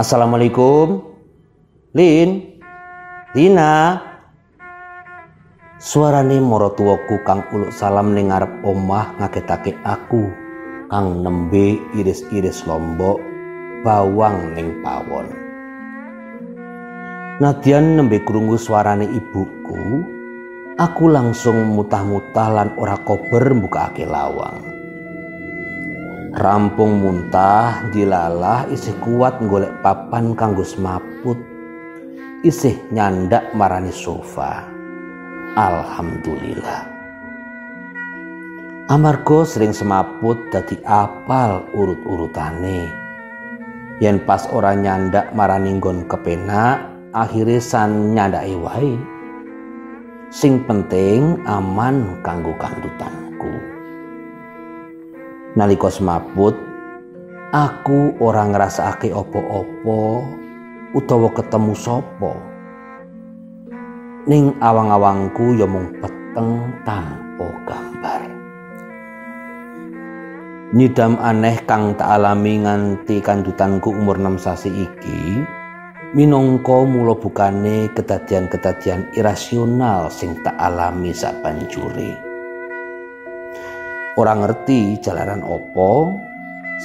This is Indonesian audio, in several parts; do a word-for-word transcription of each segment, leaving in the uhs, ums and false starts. Assalamualaikum. Lin, Lina. Suarane maratuwaku kang uluk salam ning ngarep omah ngagetake aku kang nembe iris-iris lombok bawang ning pawon. Nadian nembe krungu suarane ibuku, aku langsung mutah-mutah lan ora kober mbukake lawang. Rampung muntah dilalah isih kuat golek papan kanggo semaput, isih nyandak marani sofa. Alhamdulillah, amarga sering semaput dadi apal urut-urutane. Yen pas ora nyandak marani nggon kepenak, akhire san nyandake wae. Sing penting aman kanggo kandutanku. Nalika semaput, aku ora ngrasakake apa-apa utawa ketemu sapa. Ning awang-awangku ya mung peteng tanpa gambar. Nyidam aneh kang tak alami nganti kandutanku umur enam sasi iki, minangka mula bukane kedadian-kedadian irasional sing tak alami sabanjure. Ora ngerti jalaran opo,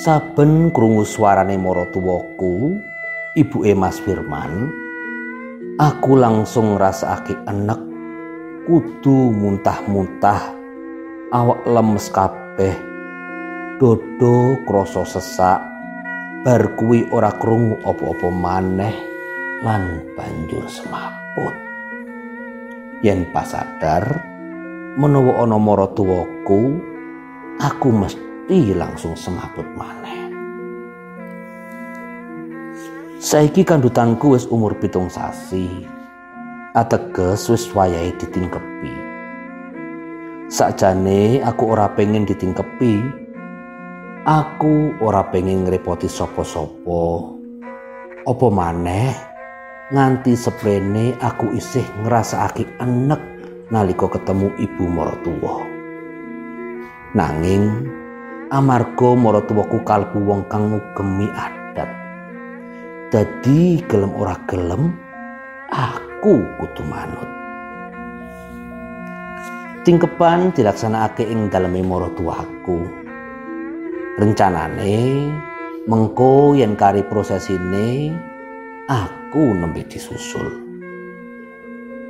saben krungu suarane maratuwaku, ibuke Mas Firman, aku langsung ngrasakake enek, kudu muntah-muntah, awak lemes kabeh, dodo krasa sesak, bar kuwi ora krungu opo-opo maneh, lan banjur semaput. Yen pas sadar, menawa ana maratuwaku, aku mesti langsung semaput maneh. Saiki kandutanku wis umur pitung sasi, ateges wis wayahe ditingkepi. Sakjane aku ora pengen ditingkepi, aku ora pengen ngrepoti sapa-sapa. Apa maneh nganti seprene aku isih ngrasakake enek nalika ketemu ibu maratuwa. Nanging amarga maratuwaku kalebu wong kang ngugemi adat, dadi gelem ora gelem aku kudu manut. Tingkepan dilaksanakake ing daleme maratuwaku. Rencanane mengko yen kari prosesine aku nembe disusul.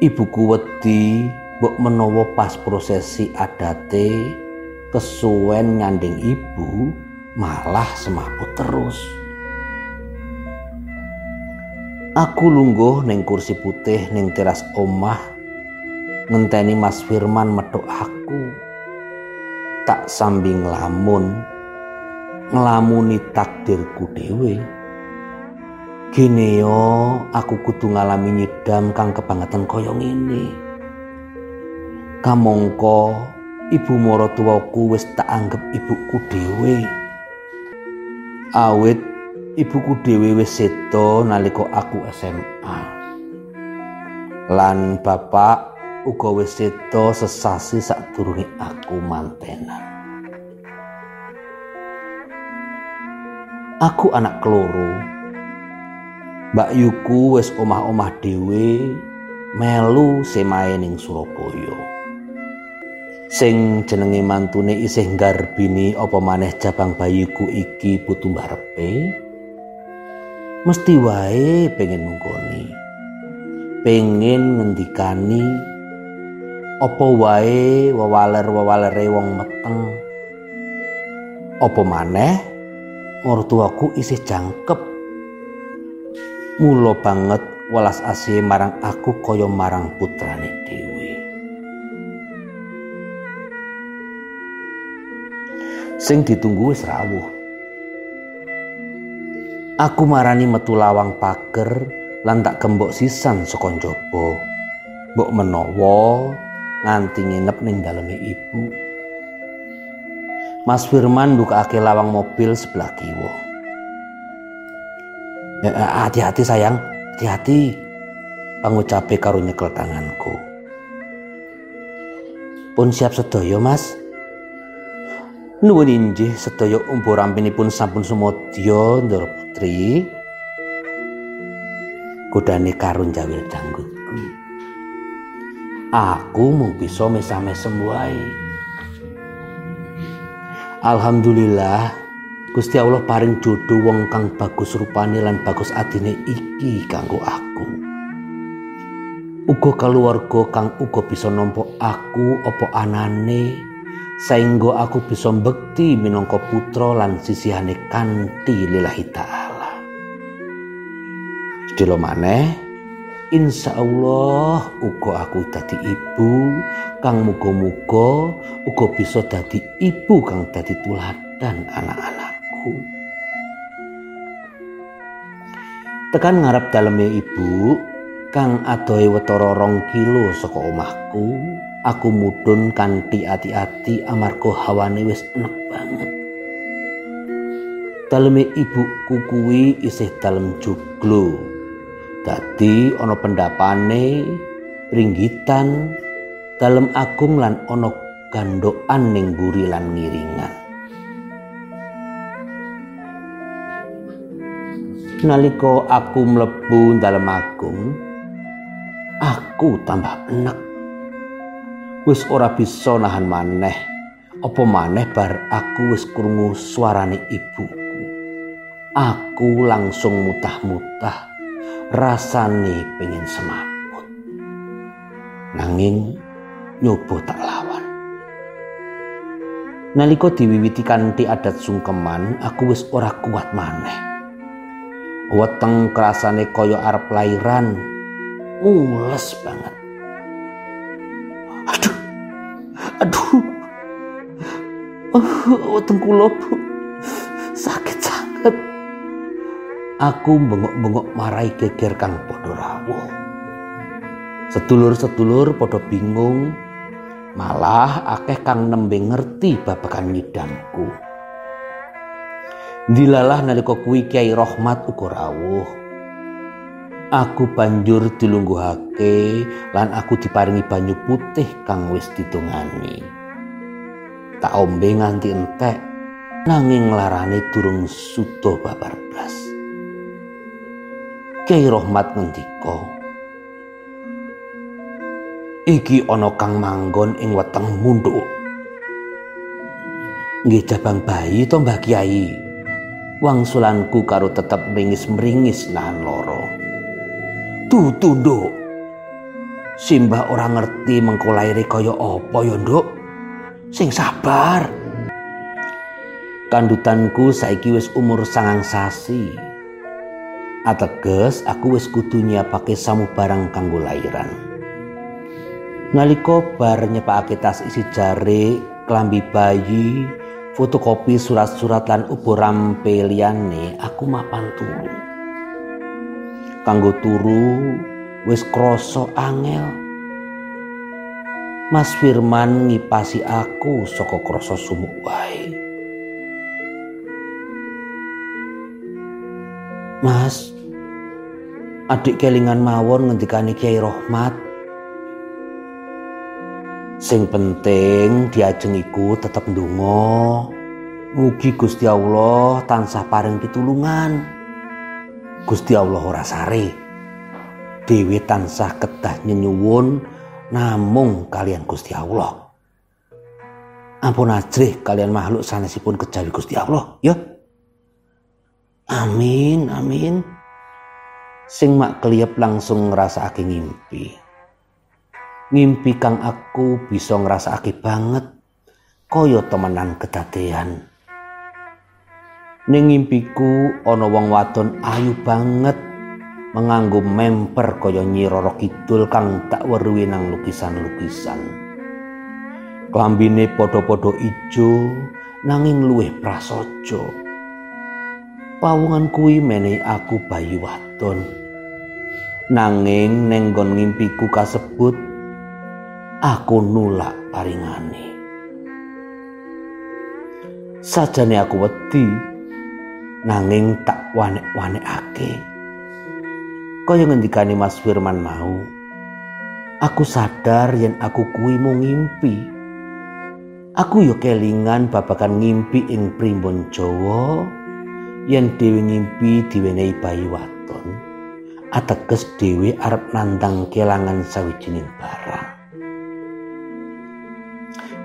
Ibuku wedi mbok menawa pas prosesi adate kesuwen nyanding ibu malah semaput terus. Aku lungguh ning kursi putih ning teras omah ngenteni Mas Firman methuk aku. Tak sambil nglamun, nglamuni takdirku dhewe. Gene yo aku kudu ngalami nyidam kang kebangetan kaya ngene. Kamangka ibu maratuwaku wis tak anggap ibuku dhewe. Awit ibuku dhewe wis sedo nalika aku S M A. Lan bapak uga wis sedo sesasi sadurunge aku mantenan. Aku anak keloro. Mbak Yuku wis omah-omah dhewe melu semahe ning Surabaya. Sing jenenge mantune isih nggarbini apa maneh jabang bayiku iki putu mbarepe, mesti wae pengen munggoni, pengen ngendikani apa wae wawaler-wawalere wong meteng. Apa maneh maratuwaku isih jangkep, mula banget welas asih marang aku kaya marang putrane dhewe. Sing ditunggu wis rawuh. Aku marani metu lawang pager lan tak gembok sisan saka njaba. Mbok menawa nganti nginep ning daleme ibu. Mas Firman bukake lawang mobil sebelah kiwa. "Hati-hati sayang, hati-hati." Pangucape karo nyekel tanganku. "Pun siap sedaya, Mas." Nuwun inggih sedaya, umbo rampinipun sampun sumodya, Ndara Putri. godane karun jawil janggutku. Aku mau bisa mesam-mesem wae. Alhamdulillah Gusti Allah paring jodoh wong kang bagus rupane lan bagus adine iki kanggo aku. Uga kaluwarga kang uga bisa nampa aku apa anane saengga aku bisa mbekti minangka putra lan sisihane kanthi lillahi ta'ala. Sedelo maneh insya Allah uga aku dadi ibu kang muga-muga uga bisa dadi ibu kang dadi tuladan anak-anakku. Tekan ngarep daleme ibu kang adohe wetara rong kilo saka omahku, aku mudhun kanthi ati-ati amarga hawane wis enek banget. Daleme ibuku kuwi isih dalem joglo. Dadi ana pendapane ringgitan dalem agung lan ana gandokan ning mburi lan ngiringan. Nalika aku mlebu dalem agung, aku tambah enek. Wis ora bisa nahan maneh, apa maneh bar aku wis krungu suarane ibuku. Aku langsung mutah-mutah, rasane pengen semaput. Nanging nyobo tak lawan. Nalika diwiwiti kanthi adat sungkeman, aku wis ora kuat maneh. Weteng kerasane kaya arep lairan, mules banget. Aduh, oh, wetengku lho Bu, sakit sangat. Aku bengok-bengok marai geger kang padha rawuh. Sedulur-sedulur padha bingung, malah akeh kang nembe ngerti babagan ngidamku. Dilalah nalika kuwi Kiai Rohmat uga rawuh. Aku banjur dilungguhake lan aku diparingi banyu putih kang wis ditungani. Tak ombe nganti entek, nanging larane durung sudo babar blas. Kiai Rohmat ngendika, "Iki ana kang manggon ing weteng mundhuk." "Nggih jabang bayi to Mbah Kiai?" Wangsulanku karo tetep meringis-meringis nahan lara. Tutu nduk, simbah ora ngerti mengko laire kaya apa ya nduk. Sing sabar. Kandutanku saiki wis umur sangang sasi. Ateges aku wis kudu nyiapake samubarang kanggo lairan. Nalika bar nyepakake tas isi jare, klambi bayi, fotokopi surat-surat lan ubo rampe liyane, aku mapan turu. Kanggo turu wis krasa angel. Mas Firman ngipasi aku saka krasa sumuk wae. "Mas, adik kelingan mawon ngendikane Kiai Rohmat. Sing penting diajeng iku tetep ndonga. Mugi Gusti Allah tansah paring pitulungan. Gusti Allah ora sare, dewe tansah kedah nyenyuwun namung kalian Gusti Allah. Ampun ajrih kalian makhluk sanesipun kejawi Gusti Allah, ya." Amin, amin. Sing mak kliyep langsung ngrasakake ngimpi. Ngimpi kang aku bisa ngrasakake banget kaya temenan kedadean. Ning ngimpiku ana wong wadon ayu banget menganggo memper kaya Nyi Roro Kidul kang tak weruhi nang lukisan-lukisan. Klambine padha-padha ijo nanging luwih prasaja. Pawongan kuwi menehi aku bayi wadon. Nanging ning nggon ngimpiku kasebut aku nulak paringane. Sajane aku wedi nanging tak wanek-wanekake. Kaya ngendikane Mas Firman mau, aku sadar yen aku kuwi mung ngimpi. Aku yo kelingan babagan ngimpi ing primbon Jawa, yen dhewe ngimpi diwenehi bayi waton, ateges dhewe arep nandang kelangan sawijining barang.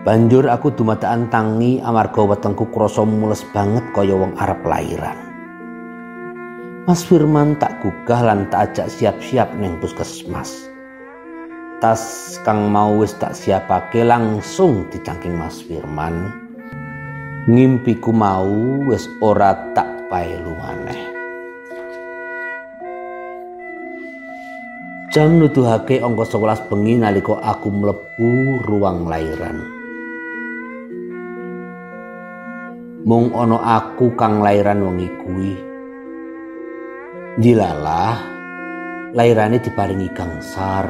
Banjur aku dumadaan tangi amarga wetengku krasa mules banget kaya wong arep lairan. Mas Firman tak gugah lan tak ajak siap-siap ning puskesmas. Tas kang mau wis tak siapake langsung dicangking Mas Firman. Ngimpiku mau wis ora tak paelu maneh. Jam nuduhake angka sewelas bengi nalika aku mlebu ruang lairan. Mung ono aku kang lairan wengi kuwi. Dilalah lairane diparingi gangsar.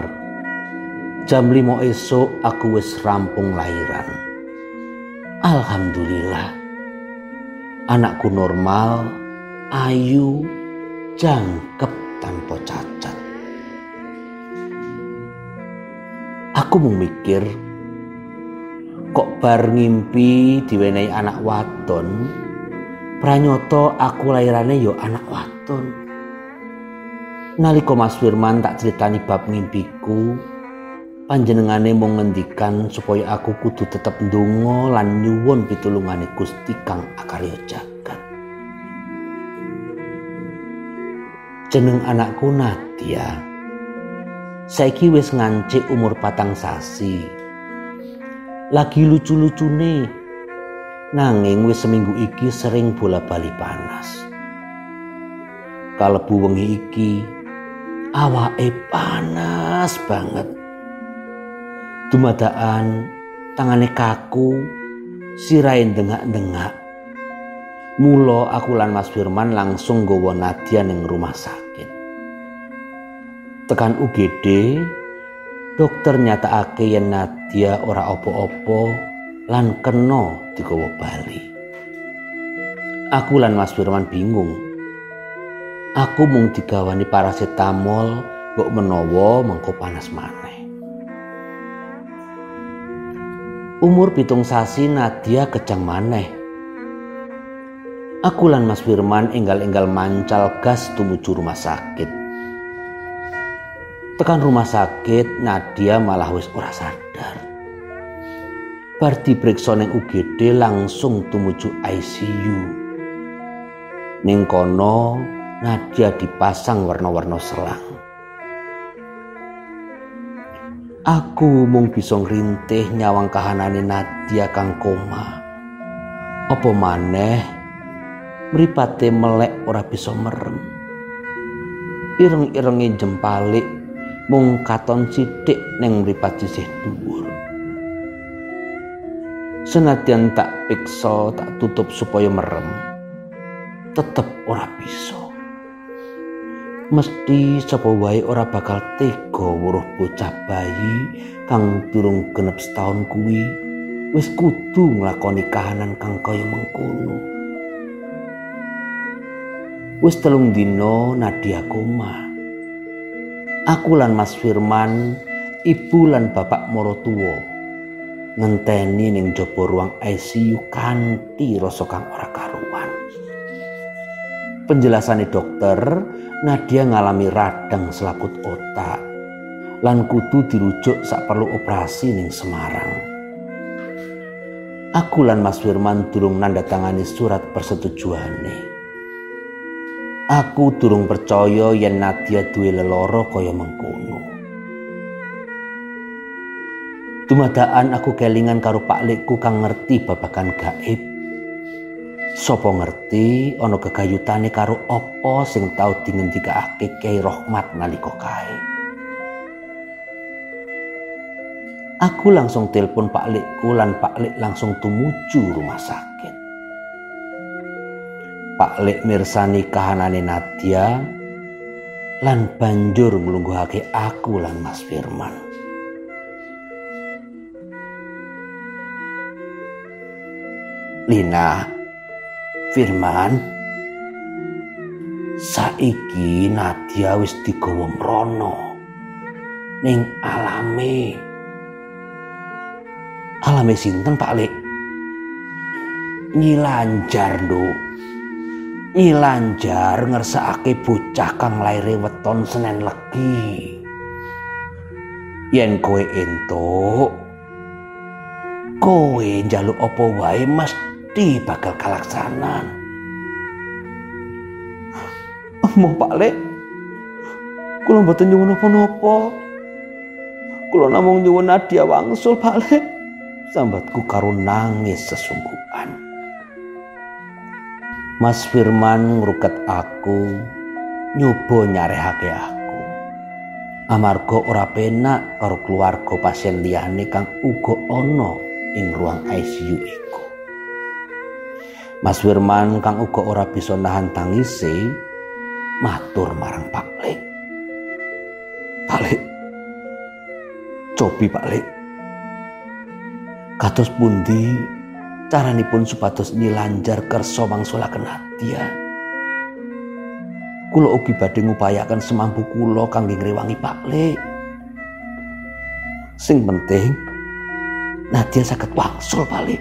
Jam lima esuk aku wis rampung lairan. Alhamdulillah. Anakku normal, ayu, jangkep tanpa cacat. Aku mung mikir, kok bar ngimpi diwenehi anak wadon, pranyoto aku lairane yo anak wadon. Nalika Mas Firman tak critani bab ngimpiku, panjenengane mung ngendikan supaya aku kudu tetep ndonga lan nyuwun pitulungane Gusti kang akarya jagat. Jeneng anakku Nadia. Saiki wis ngancik umur patang sasi. Lagi lucu-lucune, nanging wis seminggu iki sering bola-bali panas. Kalebu wengi iki awake panas banget. Dumadaan tangane kaku, sirahe dengak-dengak. Mula aku lan Mas Firman langsung nggawa Nadia ning rumah sakit. Tekan U G D, dokter nyatakake yen Nadia ora apa-apa lan kena digawa bali. Aku lan Mas Firman bingung. Aku mung digawani parasetamol mbok menawa mengko panas maneh. Umur pitung sasi Nadia kejang maneh. Aku lan Mas Firman enggal-enggal mancal gas tumuju rumah sakit. Tekan rumah sakit, Nadia malah wis ora sadar. Bar dipriksa ning U G D langsung tumuju I C U. Ning kono Nadia dipasang warna-warna selang. Aku mung bisa ngrintih nyawang kahanane Nadia kang koma. Apa maneh mripate melek ora bisa merem. Ireng-irenge jempalik mung katon sithik ning mripat sisih dhuwur. Senadyan tak piksa, tak tutup supaya merem, tetep ora bisa. Mesti sapa wae ora bakal tega weruh bocah bayi kang durung genep setahun kuwi wis kudu nglakoni kahanan kang kaya mengkono. Wis telung dina Nadia koma. Aku lan Mas Firman, ibu lan bapak moro tuwa ngenteni ning jaba ruang I C U kanthi rasa kang ora karuan. Penjelasane dokter, Nadia ngalami radang selaput otak lan kudu dirujuk sak perlu operasi ning Semarang. Aku lan Mas Firman durung nandatangani surat persetujuane. Aku durung percaya yen Nadia duwe lelara kaya mengkono. Dumadaan aku kelingan karo Pak Lekku kang ngerti babagan gaib. Sopo ngerti ana kegayutane karo apa sing tau dingendikake Kiai Rohmat nalika kae. Aku langsung telepon Pak Lekku lan Pak Lek langsung tumuju rumah sakit. Pak Lek mirsani kahanane Nadia lan banjur nglungguhake aku lan Mas Firman. Lina, Firman, saiki Nadia wis digawa mrono ning alame. Alame sinten Pak Lek? Nyilanjar, Nduk. Ilanjar ngersakake bocah kang laire weton Senen legi. Yen kowe entuk, kowe njaluk apa wae mesti bakal kalaksanan. Mong Pak Lek, kula mboten nyuwun napa-napa. Kula namung nyuwun Nadia wangsul Pak Lek. Sambatku karo nangis sesungguhan. Mas Firman ngruket aku, nyoba nyarehake aku. Amarga ora penak karo keluarga pasien liyane kang uga ana ing ruang I C U iku. Mas Firman kang uga ora bisa nahan tangise, matur marang Pak Lek. Pak Lek. Cobi Pak Lek. Kados pundi caranipun supados Nyi Lanjar kersa mangsulaken Nadia? Kula ugi badhe ngupayakan semampu kula kangge ngrewangi Pak Lek. Sing penting Nadia saged wangsul, Pak Lek.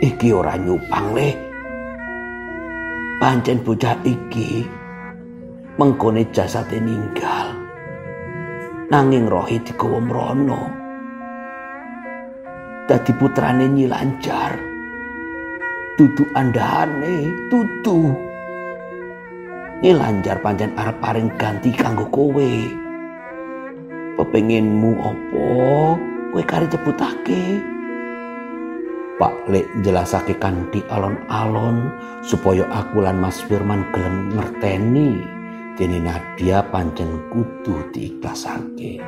Iki ora nyupang, Lek. Pancen bocah iki mengkone jasade ninggal. Nanging rohe digawa mrono. Dadi putrane Nyi Lanjar, dudu andhane, dudu Nyi Lanjar pancen arep paring ganti kanggo kowe. Pepenginmu apa kowe kare jebutake? Pak Lek jelasake kanthi alon-alon supaya aku lan Mas Firman gelem ngerteni dene Nadia pancen kudu diikhlasake.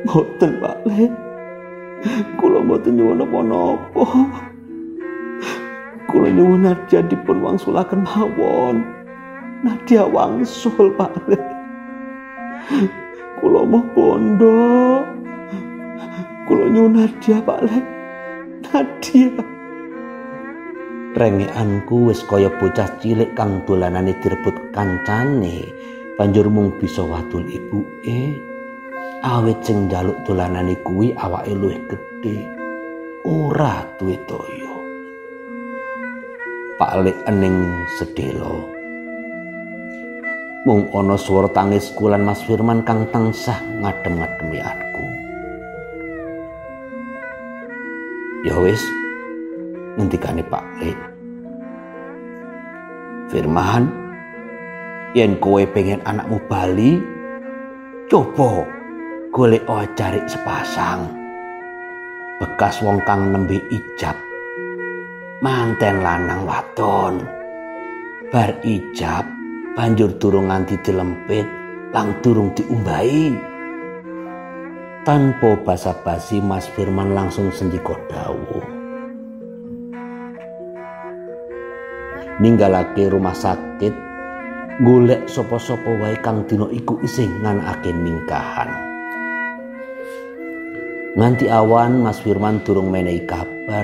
Mboten Pak Lek, kula mboten nyuwun napa-napa. Kula nyuwun Nadia dipun wangsulaken mawon. Nadia wangsul Pak Lek. Kula mau pondok. Kula nyuwun Nadia Pak Lek. Nadia. Rengekanku wis kaya bocah cilik kang dolanane direbut kancane, banjur mung bisa wadul ibuke. Awet sing njaluk dolanane kuwi awake luwih gedhe, ora duwe toya. Pak Lek ening sedhela. Mung ana swara tangisku lan Mas Firman kang tansah ngadem-ngademi aku. Ya wis, ngendikane Pak Lek. Firman, yen kowe pengen anakmu bali, coba golek oe cari sepasang bekas wong kang nembe ijab, manten lanang wadon. Bar ijab banjur durung nganti dilempit lang durung diumbahi. Tanpa basa-basi Mas Firman langsung sendika dawuh, ninggalake rumah sakit, golek sapa-sapa wae kang dina iku isih nganakake ningkahan. Nganti awan Mas Firman durung menehi kabar.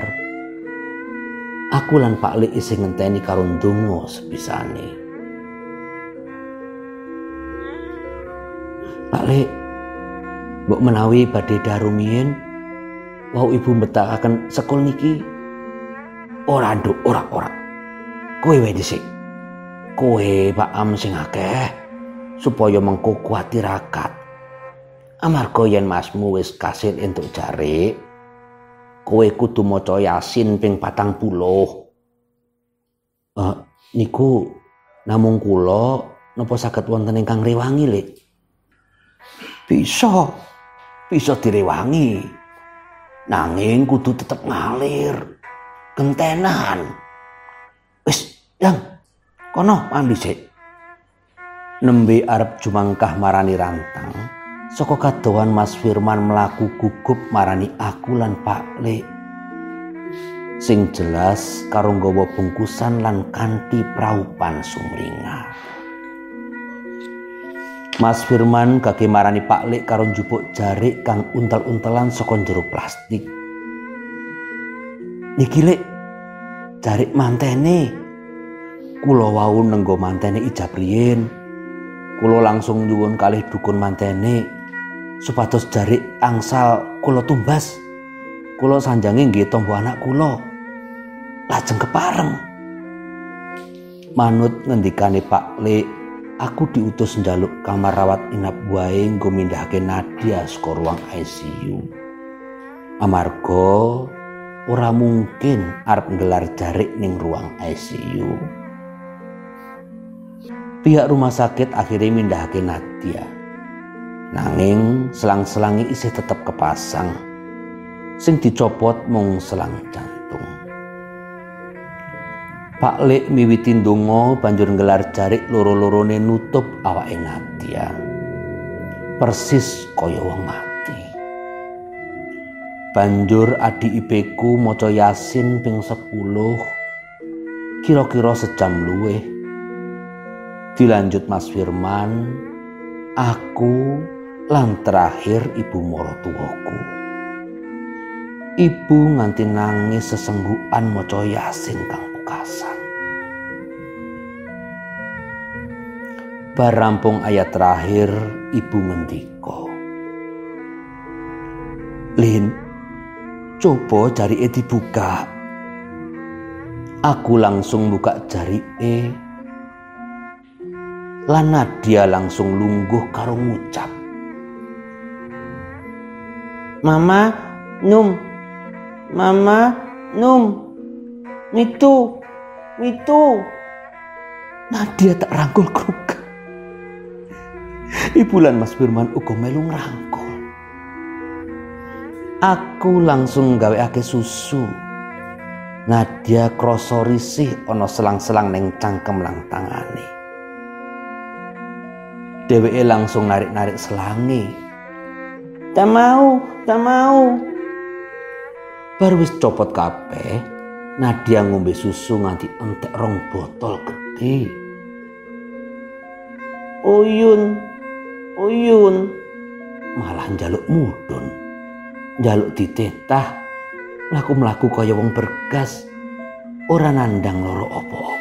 Aku lan Pak Lek isih ngenteni karo ndonga sepisane. Pak Lek, mbok menawi badhe darumiyin wau ibu mbetakaken sekul niki. Ora nduk, ora ora. Kowe wae dhisik. Kowe paham sing akeh supaya mengko kuwati rakat. Amarga yen masmu wis kasil entuk jarik, kowe kudu maca Yasin ping patang puluh. Uh, niku namung kula napa saged wonten ingkang ngrewangi, Lek? Bisa. Bisa direwangi. Nanging kudu tetep ngalir. Kentenan. Wis, Yang. Kono mandi sik. Nembe arep jumangkah marani rantang. Saka kadohan Mas Firman mlaku gugup marani aku lan Pak Lek. Sing jelas karo nggawa bungkusan lan kanthi praupan sumringah. Mas Firman kake marani Pak Lek karo njupuk jarik kang untel-untelan saka jero plastik. Niki Lek, jarik mantene. Kula wau nenggo mantene ijab riyen. Kula langsung nyuwun kalih dukun mantene supados jarik angsal kula tumbas. Kulo sanjangi nggih tamba anak kulo. Lajeng kepareng. Manut ngendikane Pak Lek, aku diutus njaluk kamar rawat inap wae nggo mindhahake Nadia saka ruang I C U. Amarga ora mungkin arep nggelar jarik ning ruang I C U. Pihak rumah sakit akhirnya mindhahake Nadia. Nanging selang-selangi isih tetep kepasang. Sing dicopot mung selang jantung. Pak Lek miwiti ndonga banjur nggelar jarik loro-lorone nutup awake Nadia. Persis kaya wong mati. Banjur adik ipeku maca Yasin ping sepuluh, kira-kira sejam luwih. Dilanjut Mas Firman, aku lan terakhir ibu maratuwaku. Ibu nganti nangis sesenggukan maca Yasin kang pungkasan. Bar rampung ayat terakhir, ibu ngendika, "Lin, coba jarike dibuka." Aku langsung buka jarike. Lan Nadia langsung lungguh karo ngucap, "Mama, Num, Mama, Num, Mitu, Mitu." Nadia tak rangkul kruk. Ibu lan Mas Firman uga melu ngrangkul. Aku langsung gaweake susu. Nadia krasa risih ana selang-selang ning cangkem lan tangane. Dheweke langsung narik-narik selange. "Tak mau, tak mau." Baru wis copot kabeh, Nadia ngombe susu nganti entek rong botol gede. Uyun, uyun, malah njaluk mudun, njaluk ditetah, mlaku-mlaku kaya wong bergas, ora nandang loro apa-apa.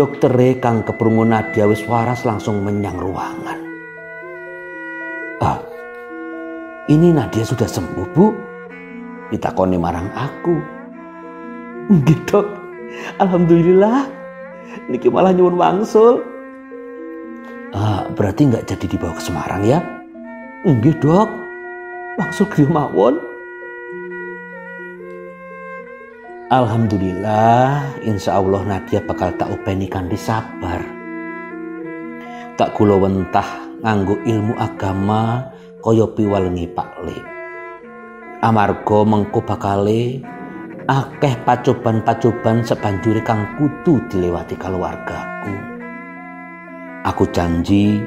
Doktere kang keprungu Nadia wis waras langsung menyang ruangan. "Ah, ini Nadia sudah sembuh, Bu?" Ditakoni marang aku. "Nggih, Dok. Alhamdulillah. Niki malah nyuwun wangsul." "Ah, berarti enggak jadi dibawa ke Semarang ya?" "Nggih, Dok. Wangsul griya mawon." Alhamdulillah, insya Allah Nadia bakal tak openi kanthi sabar. Tak kula wentah nganggo ilmu agama kaya piwalengi Pak Lek. Amarga mengko bakale akeh pacoban-pacoban sebanjure kang kudu dilewati kaluwargaku. Aku janji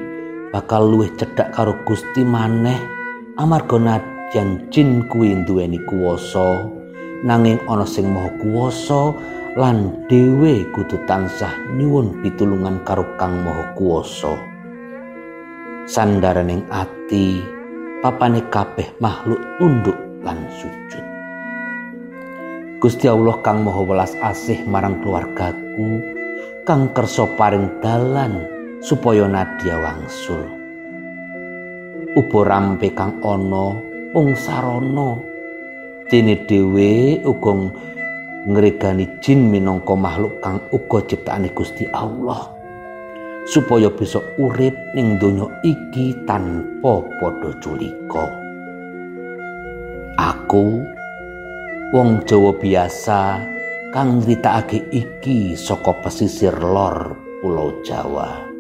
bakal luwih cedhak karo Gusti maneh amarga nadyan jin kuwi duweni kuwasa, nanging ana sing maha kuwasa lan dhewe kudu tansah nyuwun pitulungan karo Kang Maha Kuwasa. Sandaraning ati papane kabeh makhluk tunduk lan sujud. Gusti Allah kang maha welas asih marang keluargaku kang kersa paring dalan supaya Nadia wangsul. Ubo rampe kang ana mung sarana, dene dhewe uga ngregani jin minangka makhluk kang uga ciptaane Gusti Allah supaya bisa urip ning donya iki tanpa padha culika. Aku wong Jawa biasa kang critakake iki saka pesisir lor Pulau Jawa.